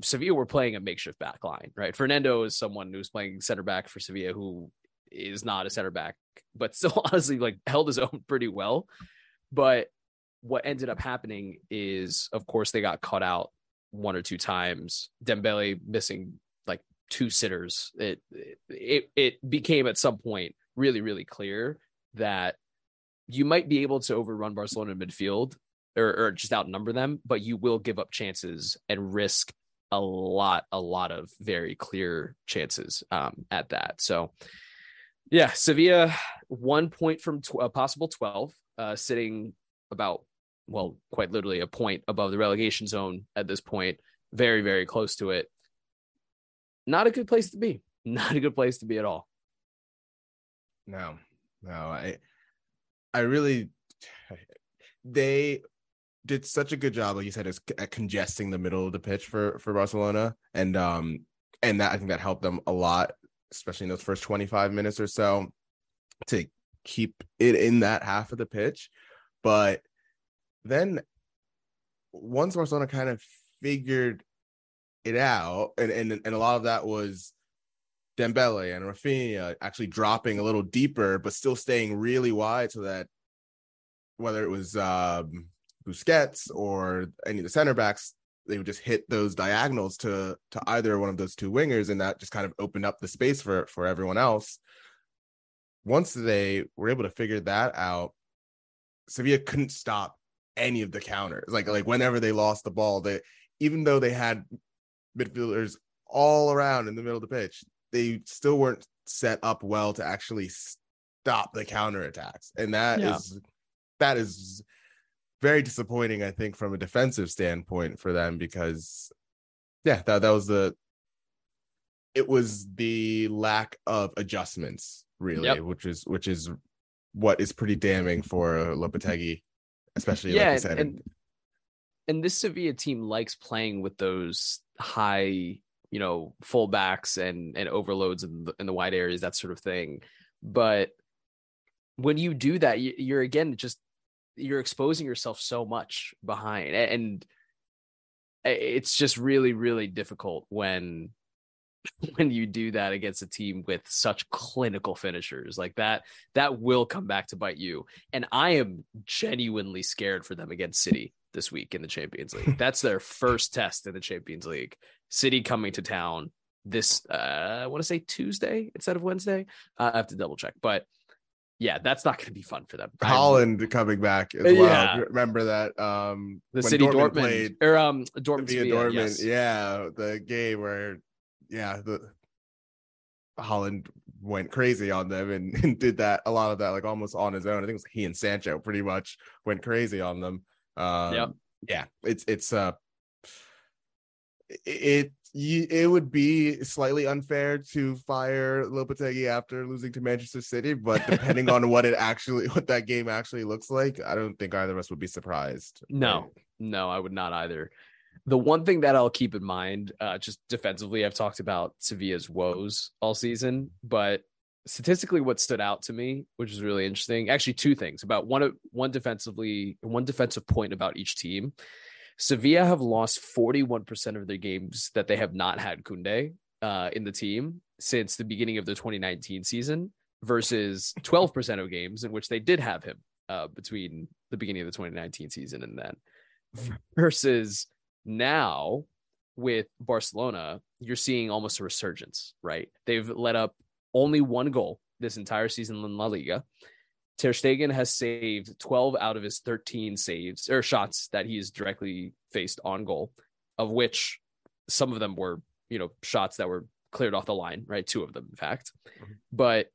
Sevilla were playing a makeshift back line, right? Fernando is someone who's playing center back for Sevilla, who is not a center back, but still honestly like held his own pretty well. But what ended up happening is, of course, they got caught out one or two times. Dembele missing like 2 sitters. It became at some point really, really clear that you might be able to overrun Barcelona in midfield or just outnumber them, but you will give up chances and risk a lot of very clear chances at that. So yeah, Sevilla, 1 point from a possible 12, sitting about, well, quite literally a point above the relegation zone at this point, very, very close to it. Not a good place to be. Not a good place to be at all. No, I really, they did such a good job, like you said, at congesting the middle of the pitch for Barcelona. And that, I think that helped them a lot, especially in those first 25 minutes or so, to keep it in that half of the pitch. But then once Barcelona kind of figured it out, and a lot of that was Dembele and Raphinha actually dropping a little deeper, but still staying really wide, so that whether it was Busquets or any of the center backs, they would just hit those diagonals to either one of those two wingers, and that just kind of opened up the space for everyone else. Once they were able to figure that out, Sevilla couldn't stop any of the counters. Like whenever they lost the ball, they, even though they had midfielders all around in the middle of the pitch, they still weren't set up well to actually stop the counterattacks. And that is very disappointing, I think, from a defensive standpoint for them, because it was the lack of adjustments, really, which is what is pretty damning for Lopetegui, especially like I said. And this Sevilla team likes playing with those high, fullbacks and overloads in the wide areas, that sort of thing. But when you do that, you're exposing yourself so much behind, and it's just really, really difficult when you do that against a team with such clinical finishers like that will come back to bite you. And I am genuinely scared for them against City this week in the Champions League. That's their first test in the Champions League. City coming to town this, I want to say Tuesday instead of Wednesday. I have to double check, but yeah, that's not going to be fun for them. Haaland coming back as well. Yeah. Remember that the City Dortmund played, or Dortmund via Dortmund. Yes. Yeah, the game where Haaland went crazy on them and did that, a lot of that, like almost on his own. I think it was he and Sancho pretty much went crazy on them. It's it would be slightly unfair to fire Lopetegui after losing to Manchester City, but depending on what that game actually looks like, I don't think either of us would be surprised. No, I would not either. The one thing that I'll keep in mind, just defensively, I've talked about Sevilla's woes all season, but statistically what stood out to me, which is really interesting, actually two things about one defensive point about each team. Sevilla have lost 41% of their games that they have not had Koundé in the team since the beginning of the 2019 season versus 12% of games in which they did have him between the beginning of the 2019 season and then. Versus now with Barcelona, you're seeing almost a resurgence, right? They've let up only one goal this entire season in La Liga. Ter Stegen has saved 12 out of his 13 saves or shots that he's directly faced on goal, of which some of them were, shots that were cleared off the line, right? Two of them, in fact. Mm-hmm. But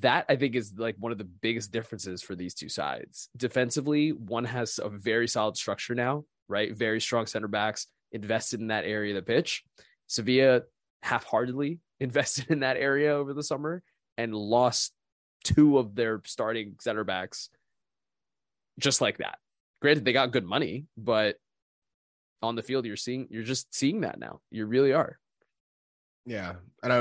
that, I think, is like one of the biggest differences for these two sides. Defensively, one has a very solid structure now, right? Very strong center backs invested in that area of the pitch. Sevilla half-heartedly invested in that area over the summer and lost two of their starting center backs just like that. Granted, they got good money, but on the field, you're just seeing that now. You really are. Yeah. And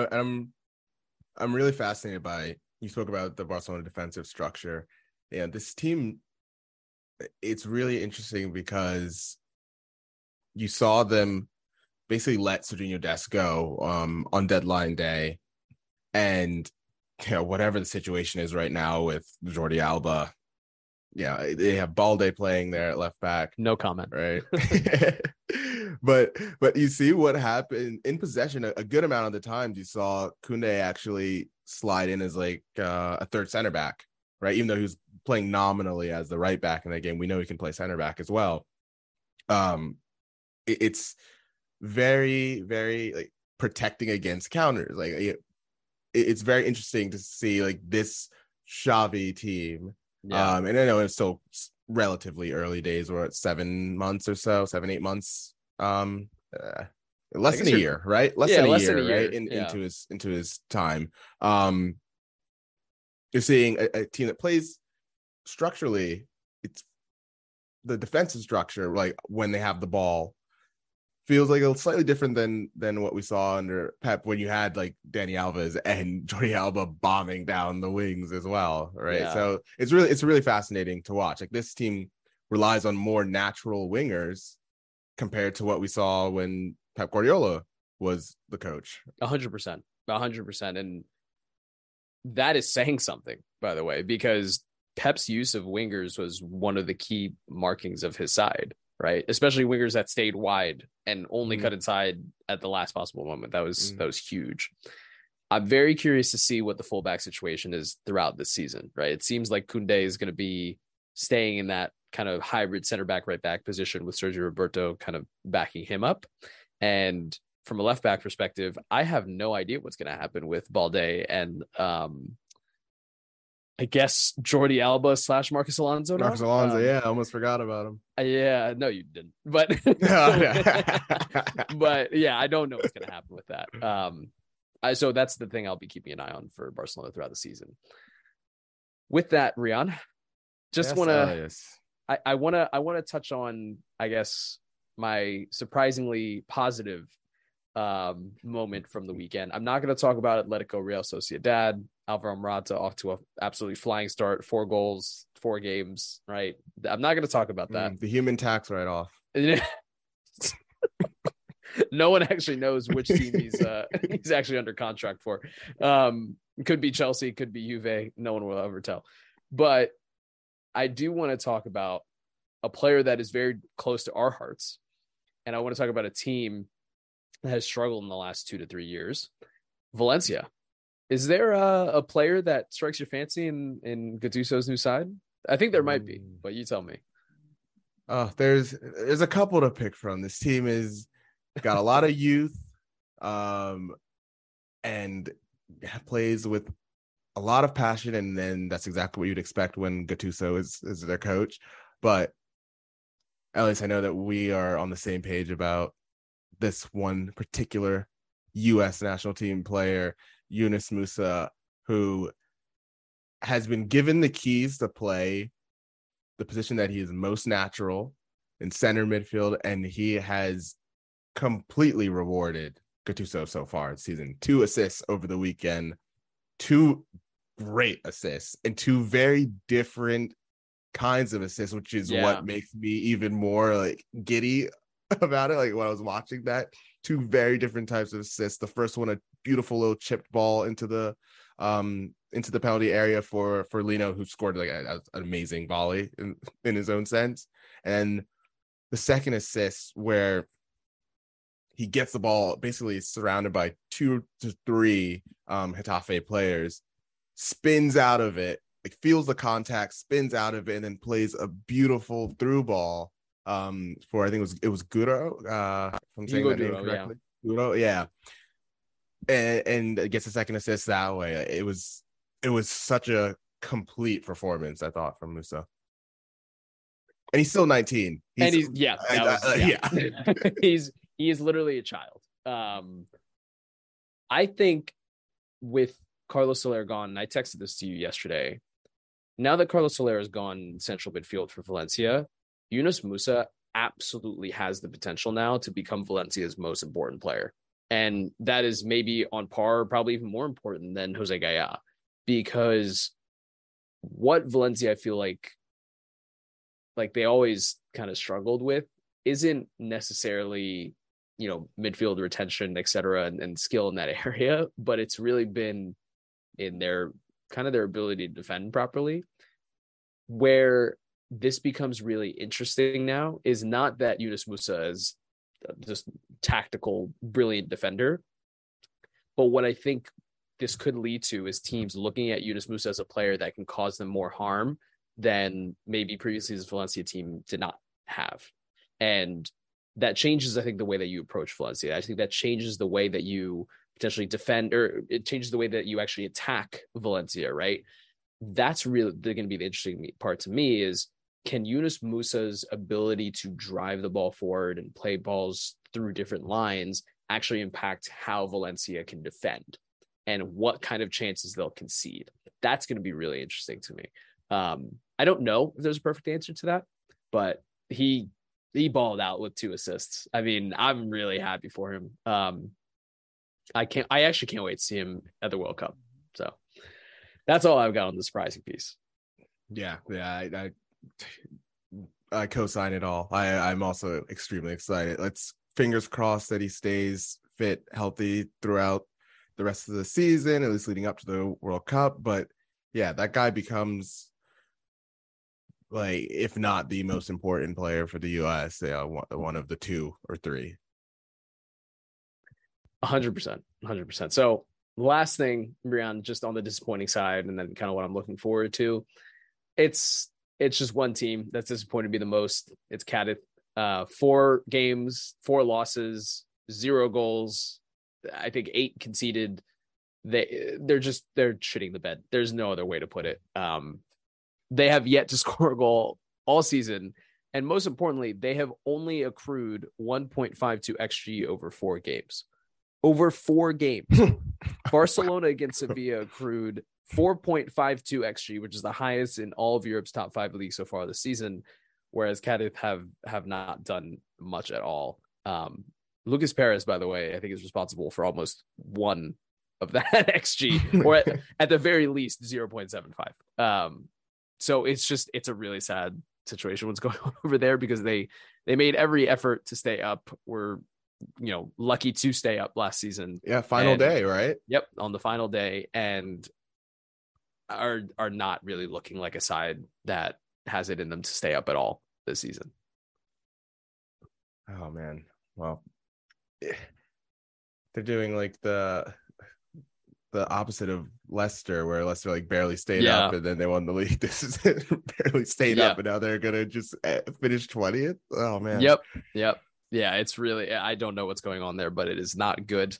I'm really fascinated by, you spoke about the Barcelona defensive structure. Yeah. This team, it's really interesting because you saw them basically let Sergio Busquets go on deadline day, and whatever the situation is right now with Jordi Alba, they have Balde playing there at left back. No comment, right? But you see what happened in possession a good amount of the times. You saw Koundé actually slide in as like a third center back, right? Even though he was playing nominally as the right back in that game, we know he can play center back as well. It's very, very like protecting against counters, It's very interesting to see like this Xavi team. Yeah. And I know it's still relatively early days. We're at 7 months or so, 7-8 months. Less than a year, right? Less than a year, right? Into his time. You're seeing a team that plays structurally. It's the defensive structure, like when they have the ball, feels like a slightly different than what we saw under Pep, when you had like Dani Alves and Jordi Alba bombing down the wings as well, right? Yeah. So it's really fascinating to watch. Like this team relies on more natural wingers compared to what we saw when Pep Guardiola was the coach. 100%. And that is saying something, by the way, because Pep's use of wingers was one of the key markings of his side. Right, especially wingers that stayed wide and only cut inside at the last possible moment. That was huge. I'm very curious to see what the fullback situation is throughout this season. Right, it seems like Koundé is going to be staying in that kind of hybrid center back right back position with Sergio Roberto kind of backing him up. And from a left back perspective, I have no idea what's going to happen with Balde and I guess Jordi Alba / Marcus Alonso. Now? Marcus Alonso, I almost forgot about him. Yeah, no, you didn't. But, I don't know what's going to happen with that. So that's the thing I'll be keeping an eye on for Barcelona throughout the season. With that, Rian, I want to touch on, I guess, my surprisingly positive moment from the weekend. I'm not going to talk about Atletico Real Sociedad. Alvaro Morata off to an absolutely flying start, 4 goals, 4 games, right? I'm not going to talk about that. The human tax write-off. No one actually knows which team he's actually under contract for. Could be Chelsea, could be Juve. No one will ever tell. But I do want to talk about a player that is very close to our hearts. And I want to talk about a team that has struggled in the last 2 to 3 years, Valencia. Is there a player that strikes your fancy in Gattuso's new side? I think there might be, but you tell me. There's a couple to pick from. This team is got a lot of youth, and plays with a lot of passion. And then that's exactly what you'd expect when Gattuso is their coach. But at least I know that we are on the same page about this one particular U.S. national team player, Yunus Musah, who has been given the keys to play the position that he is most natural in center midfield, and he has completely rewarded Gattuso so far this season. 2 assists over the weekend, 2 great assists, and 2 very different kinds of assists, which is what makes me even more like giddy about it. Like when I was watching that, 2 very different types of assists. The first one, a beautiful little chipped ball into the penalty area for Lino, who scored like an amazing volley in his own sense. And the second assist, where he gets the ball, basically surrounded by 2 to 3 Getafe players, spins out of it, like feels the contact, spins out of it, and then plays a beautiful through ball for, I think it was Guru, if I'm saying that name correctly. Guru, yeah. And gets a second assist that way. It was such a complete performance, I thought, from Musah. And he's still 19. He is literally a child. I think with Carlos Soler gone, and I texted this to you yesterday, now that Carlos Soler is gone central midfield for Valencia, Yunus Musah absolutely has the potential now to become Valencia's most important player. And that is maybe on par, probably even more important than Jose Gaya, because what Valencia, I feel like they always kind of struggled with, isn't necessarily, you know, midfield retention, et cetera, and skill in that area, but it's really been in their kind of their ability to defend properly. Where this becomes really interesting now is not that Yunus Musah is just tactical, brilliant defender. But what I think this could lead to is teams looking at Yunus Musah as a player that can cause them more harm than maybe previously this Valencia team did not have. And that changes, I think, the way that you approach Valencia. I think that changes the way that you potentially defend, or it changes the way that you actually attack Valencia, right? That's really going to be the interesting part to me is, can Yunus Musah's ability to drive the ball forward and play balls through different lines actually impact how Valencia can defend and what kind of chances they'll concede? That's going to be really interesting to me. I don't know if there's a perfect answer to that, but he balled out with 2 assists. I mean, I'm really happy for him. I actually can't wait to see him at the World Cup. So that's all I've got on the surprising piece. Yeah. I co-sign it all. I'm also extremely excited. Let's fingers crossed that he stays fit, healthy throughout the rest of the season, at least leading up to the World Cup. But yeah, that guy becomes, like, if not the most important player for the U.S., one of the 2 or 3. 100%. So last thing, Brian, just on the disappointing side, and then kind of what I'm looking forward to. It's just one team that's disappointed me the most. It's Cadiz. 4 games, 4 losses, 0 goals. I think 8 conceded. They're shitting the bed. There's no other way to put it. They have yet to score a goal all season, and most importantly, they have only accrued 1.52 xG over 4 games. Barcelona against Sevilla accrued 4.52 xG, which is the highest in all of Europe's top 5 leagues so far this season, whereas Cadiz have not done much at all. Lucas Perez, by the way, I think is responsible for almost 1 of that xG, or at the very least 0.75. So it's a really sad situation what's going on over there, because they made every effort to stay up. We're, you know, lucky to stay up last season. Yeah, final day, right? Yep, on the final day, and are not really looking like a side that has it in them to stay up at all this season. Oh man. Well, they're doing like the opposite of Leicester, where Leicester like barely stayed up and then they won the league. This is it. Barely stayed up, and now they're going to just finish 20th. Oh man. Yep. Yeah. It's really, I don't know what's going on there, but it is not good.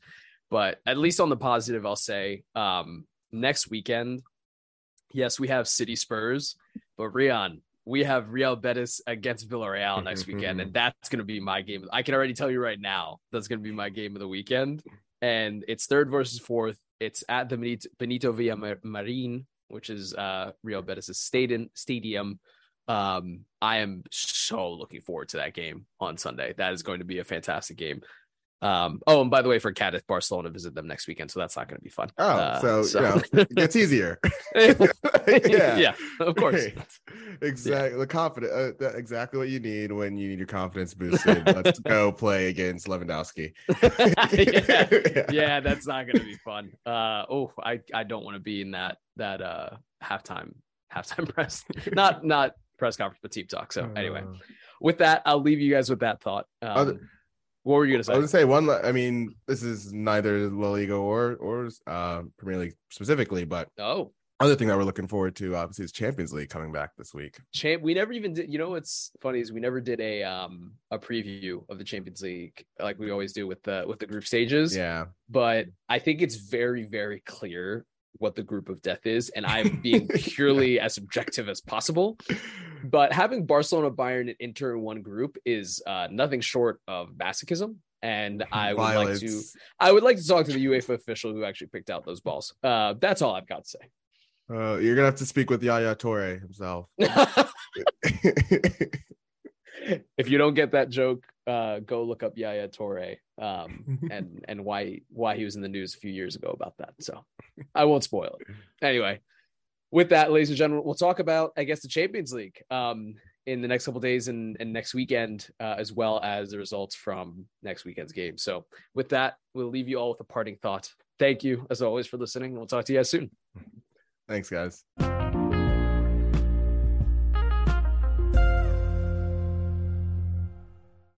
But at least on the positive, I'll say, next weekend, yes, we have City Spurs, but Rian, we have Real Betis against Villarreal next weekend, and that's going to be my game. I can already tell you right now, that's going to be my game of the weekend. And it's 3rd versus 4th. It's at the Benito Villamarín, which is Real Betis' stadium. I am so looking forward to that game on Sunday. That is going to be a fantastic game. Oh, and by the way, for Cadiz, Barcelona visit them next weekend, so that's not going to be fun. Oh, so. You know, it's easier. yeah, of course. Right. Exactly. Yeah. The confidence, exactly what you need when you need your confidence boosted. Let's go play against Lewandowski. Yeah, that's not going to be fun. I don't want to be in that halftime press, not press conference, but team talk. So anyway, with that, I'll leave you guys with that thought. What were you going to say? I was going to say this is neither La Liga or Premier League specifically, but other thing that we're looking forward to, obviously, is Champions League coming back this week. We never even did. You know what's funny is we never did a preview of the Champions League like we always do with the group stages. Yeah, but I think it's very, very clear what the group of death is, and I'm being purely as objective as possible. But having Barcelona, Bayern, and Inter in one group is nothing short of masochism, and I would like to talk to the UEFA official who actually picked out those balls. That's all I've got to say. You're gonna have to speak with Yaya Toure himself. If you don't get that joke, go look up Yaya Toure and why he was in the news a few years ago about that. So I won't spoil it. Anyway, with that, ladies and gentlemen, we'll talk about, I guess, the Champions League in the next couple of days and next weekend, as well as the results from next weekend's game. So with that, we'll leave you all with a parting thought. Thank you, as always, for listening, and we'll talk to you guys soon. Thanks, guys.